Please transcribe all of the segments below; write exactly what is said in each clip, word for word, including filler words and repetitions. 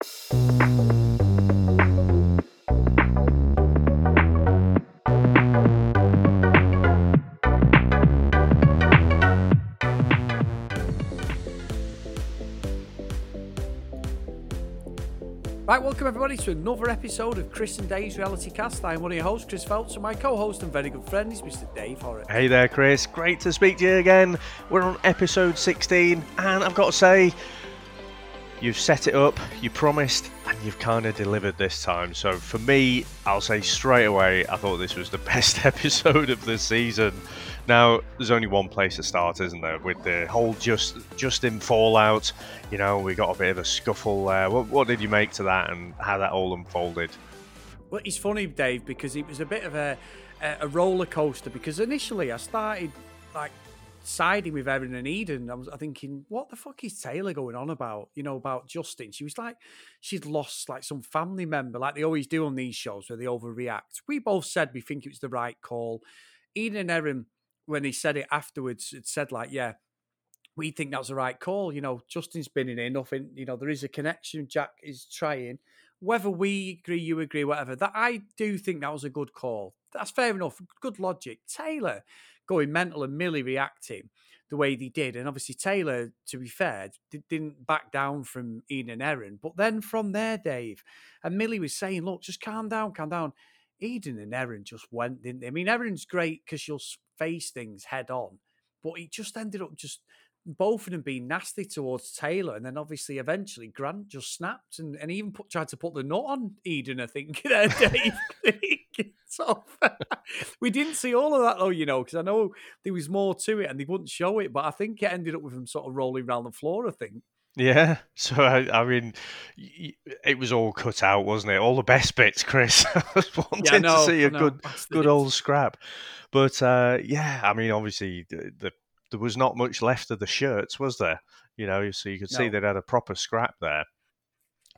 Right, welcome everybody to another episode of Chris and Dave's Reality Cast. I'm one of your hosts, Chris Feltz, and my co-host and very good friend is Mister Dave Horrocks. Hey there, Chris. Great to speak to you again. We're on episode sixteen, and I've got to say, you've set it up, you promised, and you've kind of delivered this time. So for me, I'll say straight away, I thought this was the best episode of the season. Now, there's only one place to start, isn't there? With the whole just Justin fallout, you know, we got a bit of a scuffle there. What, what did you make to that and how that all unfolded? Well, it's funny, Dave, because it was a bit of a, a roller coaster. Because initially, I started like siding with Erin and Eden. I was thinking, what the fuck is Taylor going on about? You know, about Justin. She was like, she'd lost like some family member, like they always do on these shows where they overreact. We both said we think it was the right call. Eden and Erin, when he said it afterwards, it said like, yeah, we think that's the right call. You know, Justin's been in here, nothing, you know, there is a connection. Jack is trying. Whether we agree, you agree, whatever, that I do think that was a good call. That's fair enough. Good logic. Taylor going mental and Millie reacting the way they did. And obviously Taylor, to be fair, didn't back down from Ian and Erin. But then from there, Dave, and Millie was saying, look, just calm down, calm down. Eden and Erin just went, didn't they? I mean, Erin's great because she'll face things head on, but it just ended up just both of them being nasty towards Taylor. And then obviously eventually Grant just snapped and, and even put, tried to put the nut on Eden, I think. There, Dave. So, we didn't see all of that though, you know, because I know there was more to it and they wouldn't show it, but I think it ended up with them sort of rolling around the floor, I think. Yeah, so I, I mean, it was all cut out, wasn't it? All the best bits, Chris. I was wanting yeah, no, to see a no, good, good old scrap, but uh, yeah, I mean, obviously, the, the, there was not much left of the shirts, was there? You know, so you could no. see they'd had a proper scrap there.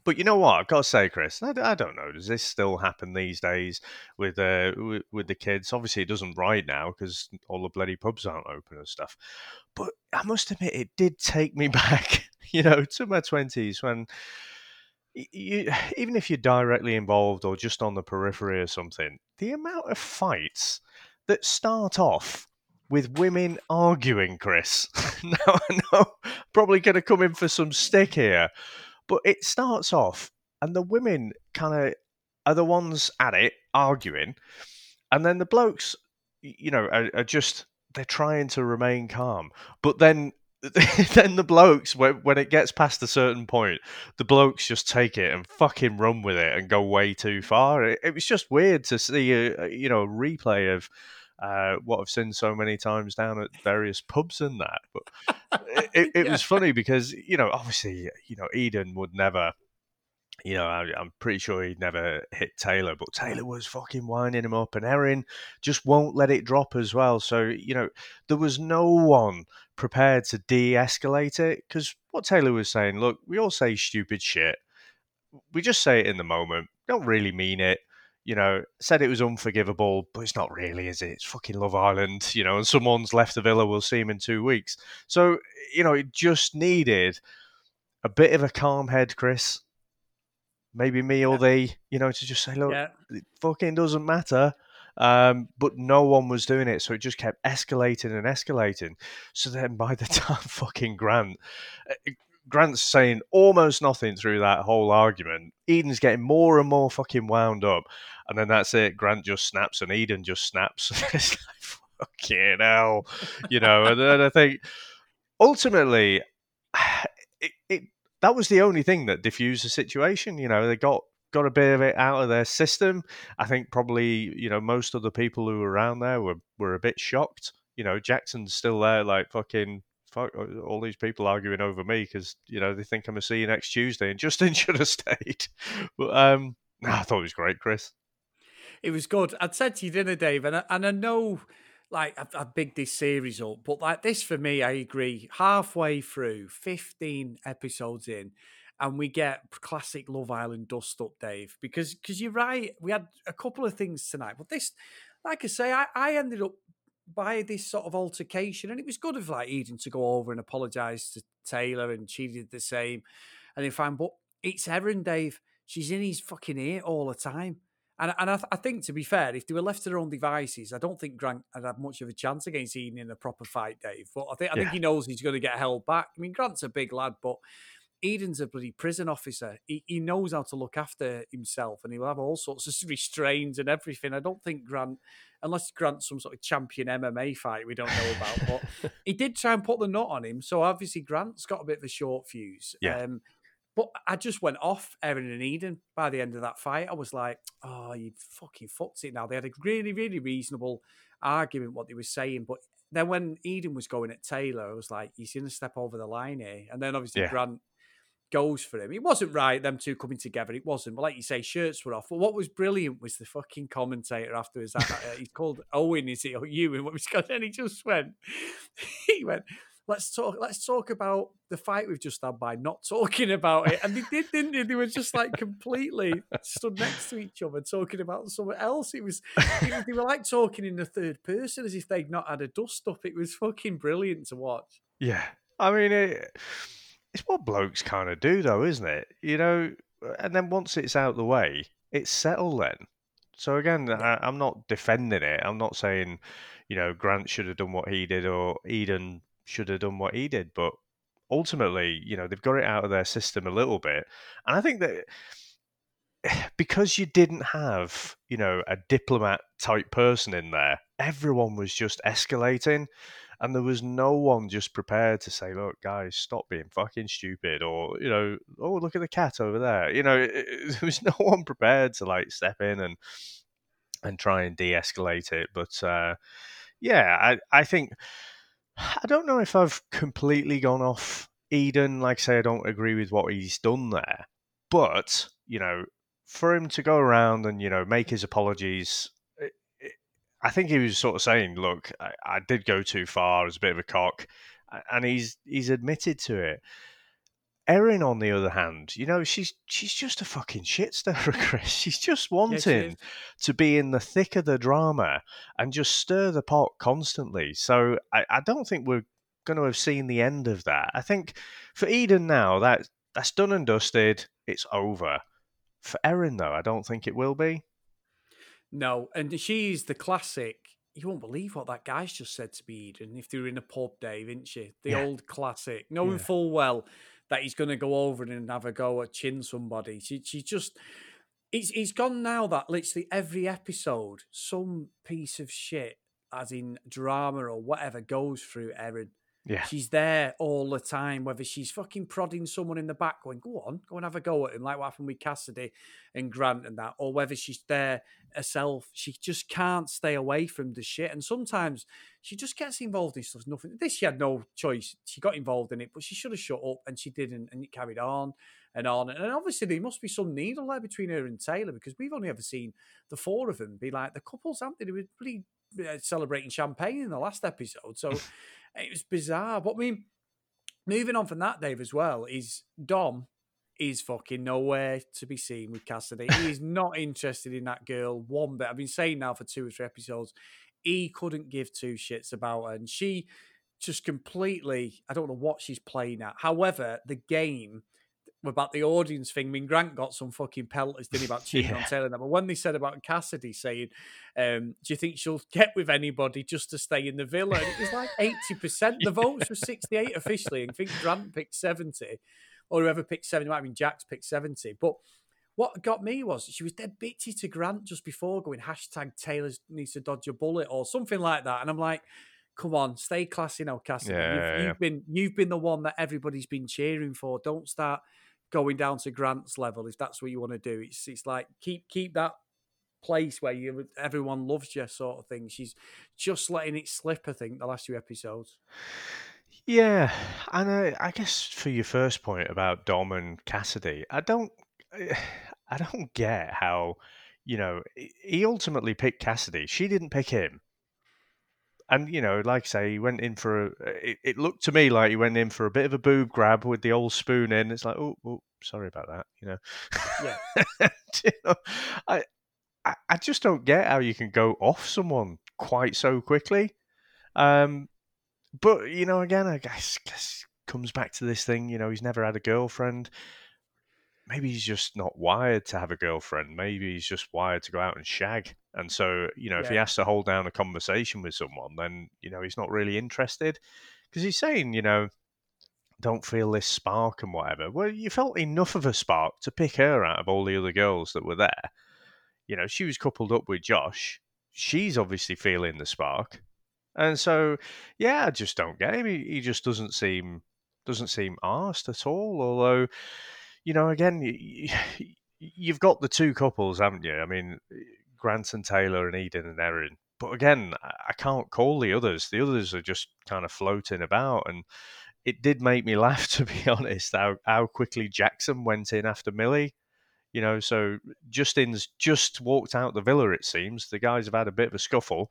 But you know what? I've got to say, Chris, I, I don't know. Does this still happen these days with uh, with, with the kids? Obviously, it doesn't right now because all the bloody pubs aren't open and stuff. But I must admit, it did take me back, you know, to my twenties when you, even if you're directly involved or just on the periphery or something, the amount of fights that start off with women arguing, Chris. Now, I know, probably going to come in for some stick here. But it starts off, and the women kind of are the ones at it, arguing. And then the blokes, you know, are, are just, they're trying to remain calm. But then then the blokes, when, when it gets past a certain point, the blokes just take it and fucking run with it and go way too far. It, it was just weird to see, a, you know, a replay of uh, what I've seen so many times down at various pubs and that. But It, it, it yeah. was funny because, you know, obviously, you know, Eden would never, you know, I, I'm pretty sure he'd never hit Taylor, but Taylor was fucking winding him up and Erin just won't let it drop as well. So, you know, there was no one prepared to de-escalate it because what Taylor was saying, look, we all say stupid shit. We just say it in the moment. Don't really mean it. You know, said it was unforgivable, but it's not really, is it? It's fucking Love Island, you know, and someone's left the villa, we'll see him in two weeks. So, you know, it just needed a bit of a calm head, Chris. Maybe me or yeah. thee, you know, to just say, look, yeah. it fucking doesn't matter. Um, but no one was doing it, so it just kept escalating and escalating. So then by the time fucking Grant... It, Grant's saying almost nothing through that whole argument. Eden's getting more and more fucking wound up. And then that's it. Grant just snaps and Eden just snaps. It's like, fucking hell. You know, and then I think ultimately it, it that was the only thing that diffused the situation. You know, they got, got a bit of it out of their system. I think probably, you know, most of the people who were around there were, were a bit shocked. You know, Jackson's still there like fucking... fuck, all these people arguing over me because, you know, they think I'm going to see you next Tuesday and Justin should have stayed. But um, I thought it was great, Chris. It was good. I'd said to you dinner, Dave, and I, and I know, like, I've, I've bigged this series up, but like this for me, I agree, halfway through, fifteen episodes in, and we get classic Love Island dust-up, Dave, because because you're right, we had a couple of things tonight, but this, like I say, I, I ended up by this sort of altercation, and it was good of like Eden to go over and apologise to Taylor, and she did the same, and if I'm but it's Erin, Dave. She's in his fucking ear all the time. And and I, th- I think, to be fair, if they were left to their own devices, I don't think Grant had have much of a chance against Eden in a proper fight, Dave. But I think I yeah. think he knows he's going to get held back. I mean, Grant's a big lad, but Eden's a bloody prison officer. He, he knows how to look after himself, and he'll have all sorts of restraints and everything. I don't think Grant, unless Grant's some sort of champion M M A fight we don't know about, but he did try and put the knot on him. So obviously Grant's got a bit of a short fuse. Yeah. Um, But I just went off Erin and Eden by the end of that fight. I was like, oh, you fucking fucked it now. They had a really, really reasonable argument, what they were saying. But then when Eden was going at Taylor, I was like, he's going to step over the line here. And then obviously yeah. Grant goes for him. It wasn't right, them two coming together. It wasn't. But like you say, shirts were off. But what was brilliant was the fucking commentator afterwards. That, uh, he's called Owen, is it? Or Ewan. And he just went, he went... Let's talk. Let's talk about the fight we've just had by not talking about it. And they did, didn't they? They were just like completely stood next to each other talking about something else. It was, it was they were like talking in the third person as if they'd not had a dust up. It was fucking brilliant to watch. Yeah, I mean, it, it's what blokes kind of do, though, isn't it? You know, and then once it's out the way, it's settled then. So again, I, I'm not defending it. I'm not saying, you know, Grant should have done what he did or Eden should have done what he did, but ultimately, you know, they've got it out of their system a little bit. And I think that because you didn't have, you know, a diplomat type person in there, everyone was just escalating, and there was no one just prepared to say, look, guys, stop being fucking stupid, or, you know, oh, look at the cat over there. You know, it, it, there was no one prepared to like step in and and try and de-escalate it. But uh, yeah, I, I think I don't know if I've completely gone off Eden. Like I say, I don't agree with what he's done there. But, you know, for him to go around and, you know, make his apologies, it, it, I think he was sort of saying, look, I, I did go too far. I was a bit of a cock. And he's he's admitted to it. Erin, on the other hand, you know, she's she's just a fucking shit stirrer, Chris. She's just wanting yes, she to be in the thick of the drama and just stir the pot constantly. So I, I don't think we're going to have seen the end of that. I think for Eden now, that that's done and dusted. It's over. For Erin, though, I don't think it will be. No, and she's the classic. You won't believe what that guy's just said to me, Eden, if they were in a pub, Dave, isn't you? The yeah. old classic, knowing yeah. full well that he's going to go over and have a go at chin somebody. She, she just, it's, it's gone now that literally every episode, some piece of shit, as in drama or whatever, goes through Erin. Yeah. She's there all the time, whether she's fucking prodding someone in the back going, go on, go and have a go at him, like what happened with Cassidy and Grant and that, or whether she's there herself. She just can't stay away from the shit. And sometimes she just gets involved in stuff. Nothing. This, she had no choice. She got involved in it, but she should have shut up, and she didn't, and it carried on and on. And obviously there must be some needle there between her and Taylor, because we've only ever seen the four of them be like the couples, haven't they? They were pretty celebrating champagne in the last episode. So it was bizarre. But I mean, moving on from that, Dave, as well, is Dom is fucking nowhere to be seen with Cassidy. He is not interested in that girl one bit. I've been saying now for two or three episodes, he couldn't give two shits about her. And she just completely, I don't know what she's playing at. However, the game about the audience thing, I mean, Grant got some fucking pelters, didn't he, about cheating yeah. on Taylor? But when they said about Cassidy saying, um, do you think she'll get with anybody just to stay in the villa? And it was like eighty percent. The votes were sixty-eight officially, and I think Grant picked seventy, or whoever picked seventy, might have been Jack's picked seventy. But what got me was she was dead bitchy to Grant just before, going, hashtag Taylor needs to dodge a bullet or something like that. And I'm like, come on, stay classy now, Cassidy. Yeah, you've, yeah, you've, yeah. Been, you've been the one that everybody's been cheering for. Don't start going down to Grant's level, if that's what you want to do. It's it's like keep keep that place where you everyone loves you, sort of thing. She's just letting it slip, I think, the last few episodes. Yeah, and I, I guess for your first point about Dom and Cassidy, I don't I don't get how, you know, he ultimately picked Cassidy. She didn't pick him. And, you know, like I say, he went in for a... It, it looked to me like he went in for a bit of a boob grab with the old spoon in. It's like, oh, oh sorry about that, you know. Yeah. You know, I, I I just don't get how you can go off someone quite so quickly. Um, but, you know, again, I guess, guess comes back to this thing, you know, he's never had a girlfriend. maybe he's just not wired to have a girlfriend. Maybe he's just wired to go out and shag. And so, you know, yeah. if he has to hold down a conversation with someone, then, you know, he's not really interested. Because he's saying, you know, don't feel this spark and whatever. Well, you felt enough of a spark to pick her out of all the other girls that were there. You know, she was coupled up with Josh. She's obviously feeling the spark. And so, yeah, I just don't get him. He, he just doesn't seem doesn't seem arsed at all. Although, you know, again, you, you've got the two couples, haven't you? I mean, Grant and Taylor and Eden and Erin. But again, I can't call the others. The others are just kind of floating about. And it did make me laugh, to be honest, how, how quickly Jackson went in after Millie. You know, so Justin's just walked out the villa, it seems. The guys have had a bit of a scuffle.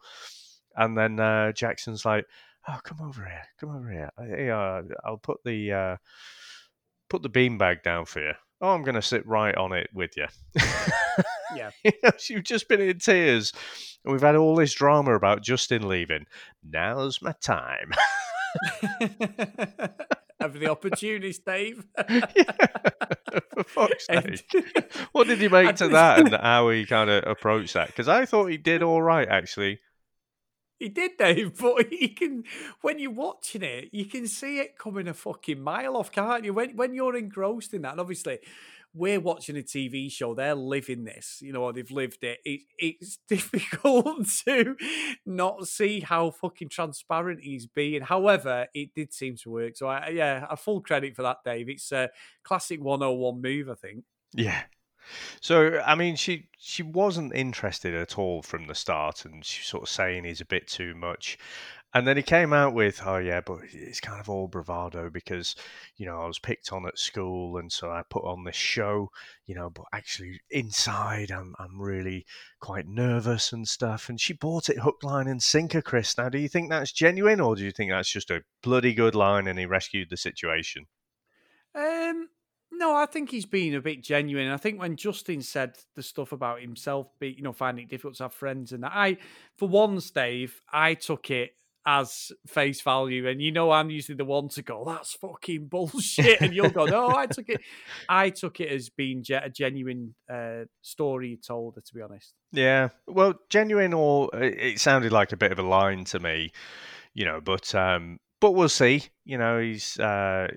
And then uh, Jackson's like, oh, come over here. Come over here. Hey, uh, I'll put the uh, put the beanbag down for you. Oh, I'm going to sit right on it with you. Yeah. You know, you've just been in tears. And we've had all this drama about Justin leaving. Now's my time. Have the opportunities, Dave. Yeah. For fuck's sake. What did you make to that and how he kind of approached that? Because I thought he did all right, actually. He did, Dave, but he can. When you're watching it, you can see it coming a fucking mile off, can't you? When when you're engrossed in that, and obviously we're watching a T V show, they're living this, you know, or they've lived it. it. It's difficult to not see how fucking transparent he's being. However, it did seem to work. So, I, yeah, a full credit for that, Dave. It's a classic one oh one move, I think. Yeah. So, I mean, she she wasn't interested at all from the start, and she was sort of saying he's a bit too much. And then he came out with, oh, yeah, but it's kind of all bravado because, you know, I was picked on at school, and so I put on this show, you know, but actually inside I'm I'm really quite nervous and stuff. And she bought it hook, line and sinker, Chris. Now, do you think that's genuine, or do you think that's just a bloody good line and he rescued the situation? Um... No, I think he's been a bit genuine. I think when Justin said the stuff about himself, be, you know, finding it difficult to have friends and that, I, for once, Dave, I took it as face value. And you know, I'm usually the one to go, that's fucking bullshit. And you'll go, no, I took it. I took it as being ge- a genuine uh, story you told her, to be honest. Yeah, well, genuine, or it sounded like a bit of a line to me, you know. But um, but we'll see. You know, he's. Uh,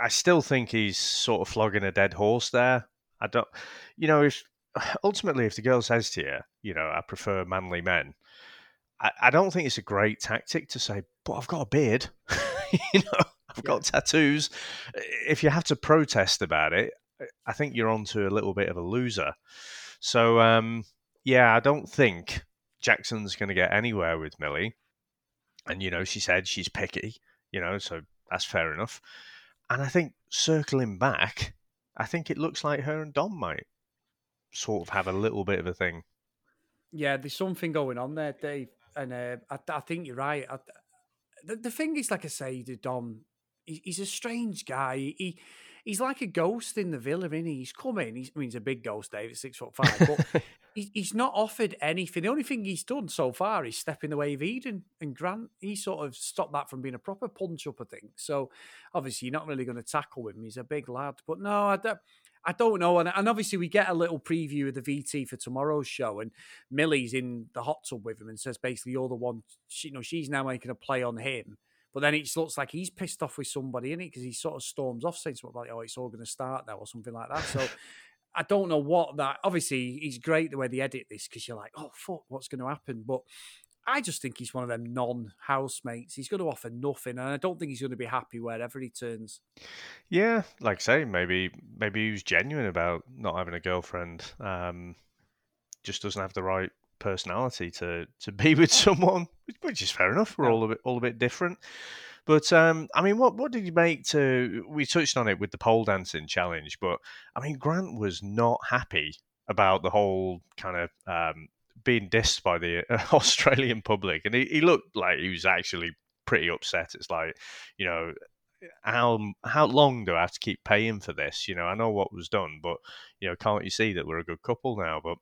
I still think he's sort of flogging a dead horse there. I don't, you know, if ultimately if the girl says to you, you know, I prefer manly men, I, I don't think it's a great tactic to say, but I've got a beard, you know, I've got yeah. tattoos. If you have to protest about it, I think you're onto a little bit of a loser. So, um, yeah, I don't think Jackson's going to get anywhere with Millie. And, you know, she said she's picky, you know, so that's fair enough. And I think circling back, I think it looks like her and Dom might sort of have a little bit of a thing. Yeah, there's something going on there, Dave. And uh, I, I think you're right. I, the, the thing is, like I say, to Dom, he, he's a strange guy. He He's like a ghost in the villa, isn't he? He's come in. He's, I mean, he's a big ghost, Dave, at six foot five. But he, he's not offered anything. The only thing he's done so far is step in the way of Eden and Grant. He sort of stopped that from being a proper punch-up, I think. So, obviously, you're not really going to tackle him. He's a big lad. But no, I don't, I don't know. And, and obviously, we get a little preview of the V T for tomorrow's show. And Millie's in the hot tub with him and says, basically, you're the one. She, you know, she's now making a play on him. But then it looks like he's pissed off with somebody, innit? Because he sort of storms off saying something like, oh, it's all going to start now or something like that. So I don't know what that... Obviously, it's great the way they edit this because you're like, oh, fuck, what's going to happen? But I just think he's one of them non-housemates. He's going to offer nothing, and I don't think he's going to be happy wherever he turns. Yeah, like I say, maybe, maybe he was genuine about not having a girlfriend. Um, just doesn't have the right personality to to be with someone, which is fair enough. We're all a bit all a bit different, but um I mean, what what did you make to? We touched on it with the pole dancing challenge, but I mean, Grant was not happy about the whole kind of um being dissed by the uh, Australian public, and he, he looked like he was actually pretty upset. It's like, you know, how how long do I have to keep paying for this? You know, I know what was done, but you know, can't you see that we're a good couple now? But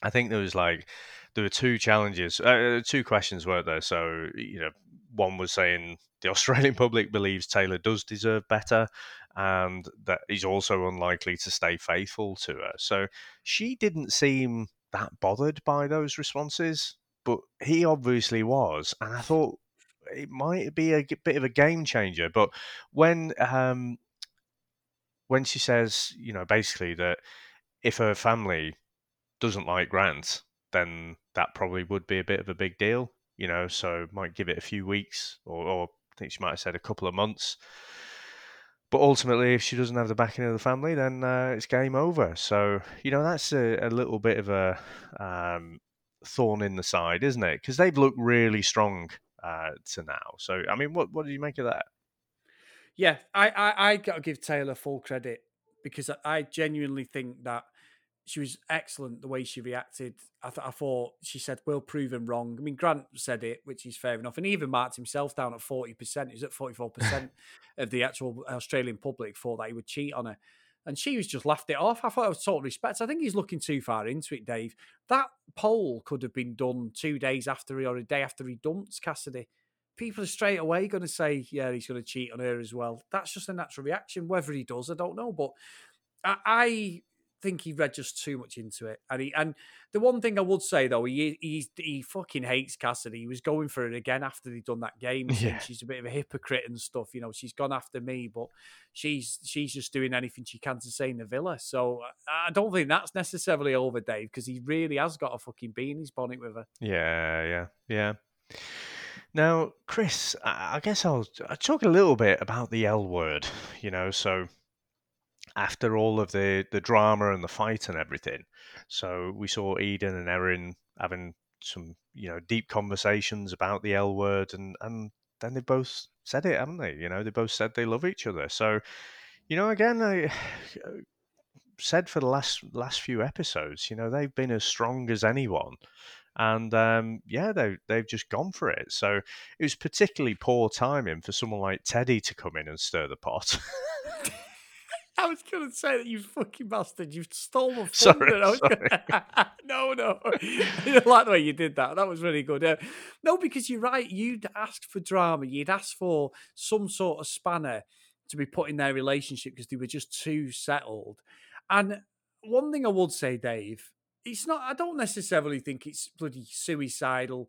I think there was like, there were two challenges, uh, two questions, weren't there? So, you know, one was saying the Australian public believes Taylor does deserve better. and that he's also unlikely to stay faithful to her. So she didn't seem that bothered by those responses, but he obviously was. And I thought it might be a bit of a game changer. But when um, when she says, you know, basically that if her family doesn't like Grant, then that probably would be a bit of a big deal, you know, so might give it a few weeks or, or I think she might have said a couple of months. But ultimately, if she doesn't have the backing of the family, then uh, it's game over. So, you know, that's a, a little bit of a um, thorn in the side, isn't it? Because they've looked really strong uh, to now. So, I mean, what, what do you make of that? Yeah, I, I, I got to give Taylor full credit because I genuinely think that she was excellent the way she reacted. I, th- I thought she said, "We'll prove him wrong." I mean, Grant said it, which is fair enough. And he even marked himself down at forty percent. He's at forty-four percent of the actual Australian public thought that he would cheat on her. And she was just laughed it off. I thought it was total respect. I think he's looking too far into it, Dave. That poll could have been done two days after he or a day after he dumps Cassidy. People are straight away going to say, yeah, he's going to cheat on her as well. That's just a natural reaction. Whether he does, I don't know. But I... I think he read just too much into it. And he, and the one thing I would say, though, he he, he fucking hates Cassidy. He was going for it again after they'd done that game. Yeah. She's a bit of a hypocrite and stuff. You know, she's gone after me, but she's she's just doing anything she can to stay in the villa. So I don't think that's necessarily over, Dave, because he really has got a fucking bee in his bonnet with her. Yeah, yeah, yeah. Now, Chris, I guess I'll, I'll talk a little bit about the L word, you know, so... after all of the, the drama and the fight and everything. So we saw Eden and Erin having some, you know, deep conversations about the L word, and, and then they both said it, haven't they? You know, they both said they love each other. So, you know, again, I said for the last last few episodes, you know, they've been as strong as anyone. And, um, yeah, they, they've just gone for it. So it was particularly poor timing for someone like Teddy to come in and stir the pot. I was going to say that, you fucking bastard. You've stolen thunder. Sorry, I was sorry. Gonna... no, no. I like the way you did that. That was really good. Uh, no, because you're right. You'd ask for drama. You'd ask for some sort of spanner to be put in their relationship because they were just too settled. And one thing I would say, Dave, it's not, I don't necessarily think it's bloody suicidal.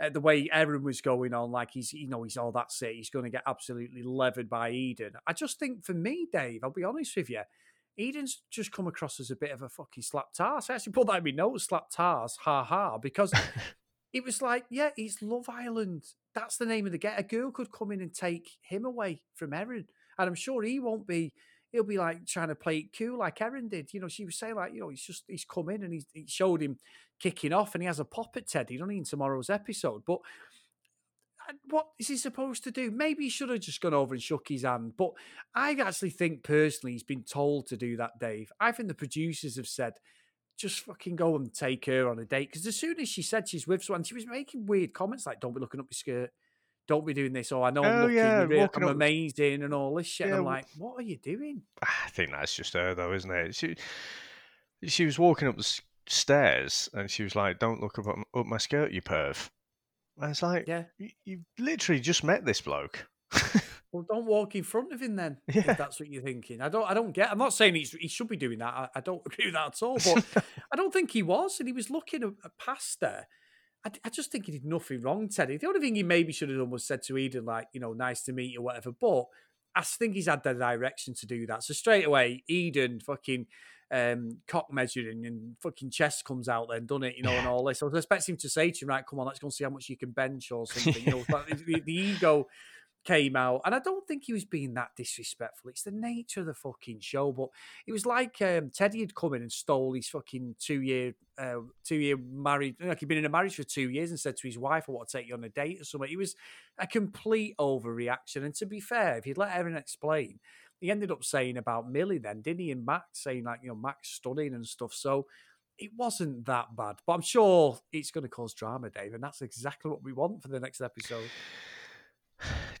Uh, the way Erin was going on, like he's, you know, he's all oh, that's it. He's going to get absolutely leathered by Eden. I just think for me, Dave, I'll be honest with you, Eden's just come across as a bit of a fucking slap tarse. I actually put that in my notes, slap tarse, ha ha, because it was like, yeah, it's Love Island. That's the name of the game. A girl could come in and take him away from Erin. And I'm sure he won't be, he'll be like trying to play it cool like Erin did. You know, she was saying like, you know, he's just, he's come in and he's, he showed him kicking off and he has a pop at Teddy, not in tomorrow's episode. But what is he supposed to do? Maybe he should have just gone over and shook his hand. But I actually think personally he's been told to do that, Dave. I think the producers have said, just fucking go and take her on a date. Because as soon as she said she's with someone, she was making weird comments like, don't be looking up your skirt. Don't be doing this. Oh, I know I'm oh, looking, yeah, real, I'm up. amazing and all this shit. Yeah. And I'm like, what are you doing? I think that's just her though, isn't it? She, she was walking up the stairs and she was like, don't look up, up my skirt, you perv. And it's like, yeah. you, you've literally just met this bloke. Well, don't walk in front of him then, yeah. if that's what you're thinking. I don't I don't get I'm not saying he's, he should be doing that. I, I don't agree with that at all. But I don't think he was. And he was looking past her. I, I just think he did nothing wrong, Teddy. The only thing he maybe should have done was said to Eden, like, you know, nice to meet you, whatever. But I think he's had the direction to do that. So straight away, Eden fucking um, cock measuring and fucking chest comes out then, doesn't it? You know, and all this. I was expecting him to say to him, right, come on, let's go and see how much you can bench or something. You know, the, the ego came out. And I don't think he was being that disrespectful. It's the nature of the fucking show. But it was like um, Teddy had come in and stole his fucking two-year uh, two-year marriage. Like he'd been in a marriage for two years and said to his wife, I want to take you on a date or something. It was a complete overreaction. And to be fair, if you'd let Erin explain, he ended up saying about Millie then, didn't he? And Max saying like, you know, Max studying and stuff. So it wasn't that bad. But I'm sure it's going to cause drama, Dave. And that's exactly what we want for the next episode.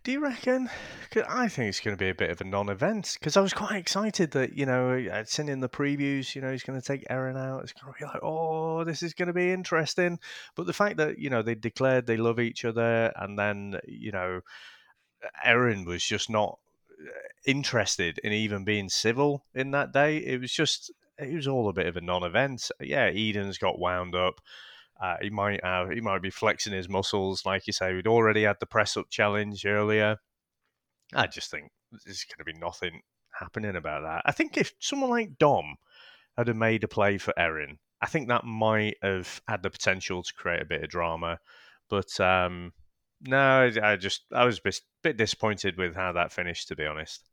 Do you reckon? Cause I think it's going to be a bit of a non-event because I was quite excited that, you know, I'd seen in the previews, you know, he's going to take Erin out. It's going to be like, oh, this is going to be interesting. But the fact that, you know, they declared they love each other and then, you know, Erin was just not interested in even being civil in that day. It was just, it was all a bit of a non-event. Yeah, Eden's got wound up. Uh, he might have, he might be flexing his muscles. Like you say, we'd already had the press-up challenge earlier. I just think there's going to be nothing happening about that. I think if someone like Dom had made a play for Erin, I think that might have had the potential to create a bit of drama. But um, no, I just I was a bit disappointed with how that finished, to be honest.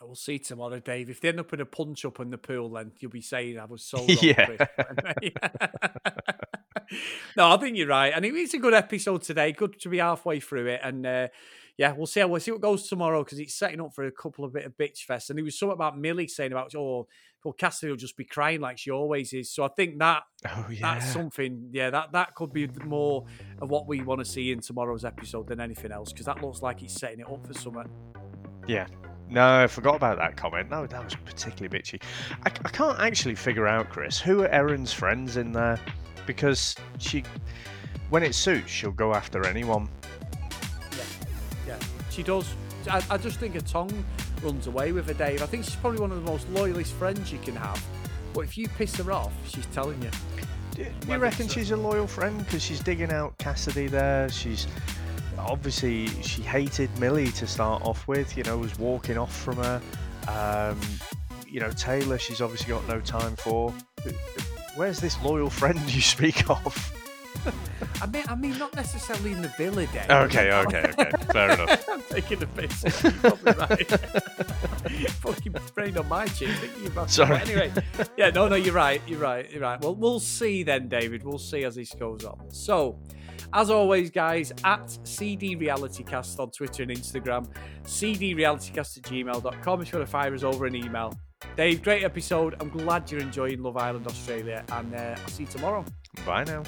We'll see tomorrow, Dave. If they end up in a punch-up in the pool, then you'll be saying, I was so wrong. Yeah. No, I think you're right. I think it's a good episode today. Good to be halfway through it. And uh, yeah, we'll see how, we'll see what goes tomorrow, because it's setting up for a couple of bit of bitch fest. And there was something about Millie saying about, oh, well, Cassidy will just be crying like she always is. So I think that oh, yeah. that's something, yeah, that, that could be more of what we want to see in tomorrow's episode than anything else, because that looks like it's setting it up for something. Yeah. No, I forgot about that comment. No, that was particularly bitchy. I, I can't actually figure out, Chris, who are Erin's friends in there? Because she, when it suits, she'll go after anyone. Yeah, yeah, she does. I, I just think her tongue runs away with her, Dave. I think she's probably one of the most loyalist friends you can have. But if you piss her off, she's telling you. Do, do you reckon she's a loyal friend? Because she's digging out Cassidy there. She's... Obviously, she hated Millie to start off with, you know, was walking off from her. Um, you know, Taylor, she's obviously got no time for. Where's this loyal friend you speak of? I mean, I mean, not necessarily in the villa, Dave. Okay, okay, okay. Fair enough. I'm taking the piss. You're probably right. Fucking brain on my chin. Thinking about Sorry. It. Anyway, yeah, no, no, you're right. You're right. You're right. Well, we'll see then, David. We'll see as this goes on. So, as always, guys, at C D Reality Cast on Twitter and Instagram, c d reality cast at gmail dot com if you want to fire us over an email. Dave, great episode. I'm glad you're enjoying Love Island Australia, and uh, I'll see you tomorrow. Bye now.